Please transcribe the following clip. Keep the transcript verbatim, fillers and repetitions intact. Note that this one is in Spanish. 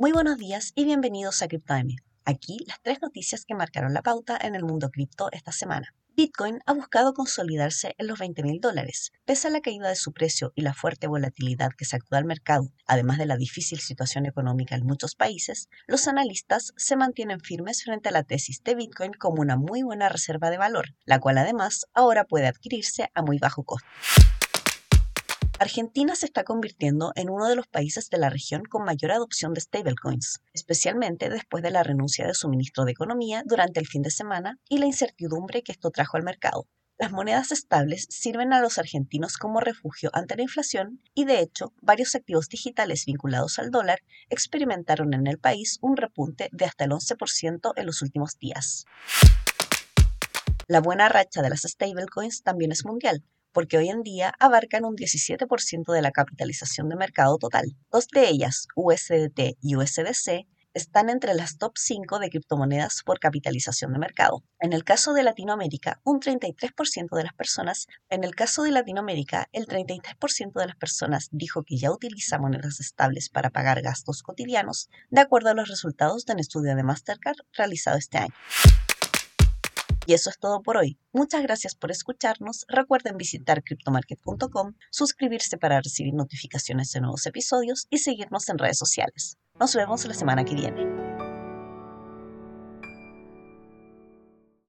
Muy buenos días y bienvenidos a CryptoAM. Aquí las tres noticias que marcaron la pauta en el mundo cripto esta semana. Bitcoin ha buscado consolidarse en los veinte mil dólares. Pese a la caída de su precio y la fuerte volatilidad que sacudió al mercado, además de la difícil situación económica en muchos países, los analistas se mantienen firmes frente a la tesis de Bitcoin como una muy buena reserva de valor, la cual además ahora puede adquirirse a muy bajo costo. Argentina se está convirtiendo en uno de los países de la región con mayor adopción de stablecoins, especialmente después de la renuncia de su ministro de Economía durante el fin de semana y la incertidumbre que esto trajo al mercado. Las monedas estables sirven a los argentinos como refugio ante la inflación y, de hecho, varios activos digitales vinculados al dólar experimentaron en el país un repunte de hasta el once por ciento en los últimos días. La buena racha de las stablecoins también es mundial, porque hoy en día abarcan un diecisiete por ciento de la capitalización de mercado total. Dos de ellas, U S D T y U S D C, están entre las top cinco de criptomonedas por capitalización de mercado. En el caso de Latinoamérica, un treinta y tres por ciento de las personas, en el caso de Latinoamérica, el treinta y tres por ciento de las personas dijo que ya utiliza monedas estables para pagar gastos cotidianos, de acuerdo a los resultados de un estudio de Mastercard realizado este año. Y eso es todo por hoy. Muchas gracias por escucharnos. Recuerden visitar crypto market punto com, suscribirse para recibir notificaciones de nuevos episodios y seguirnos en redes sociales. Nos vemos la semana que viene.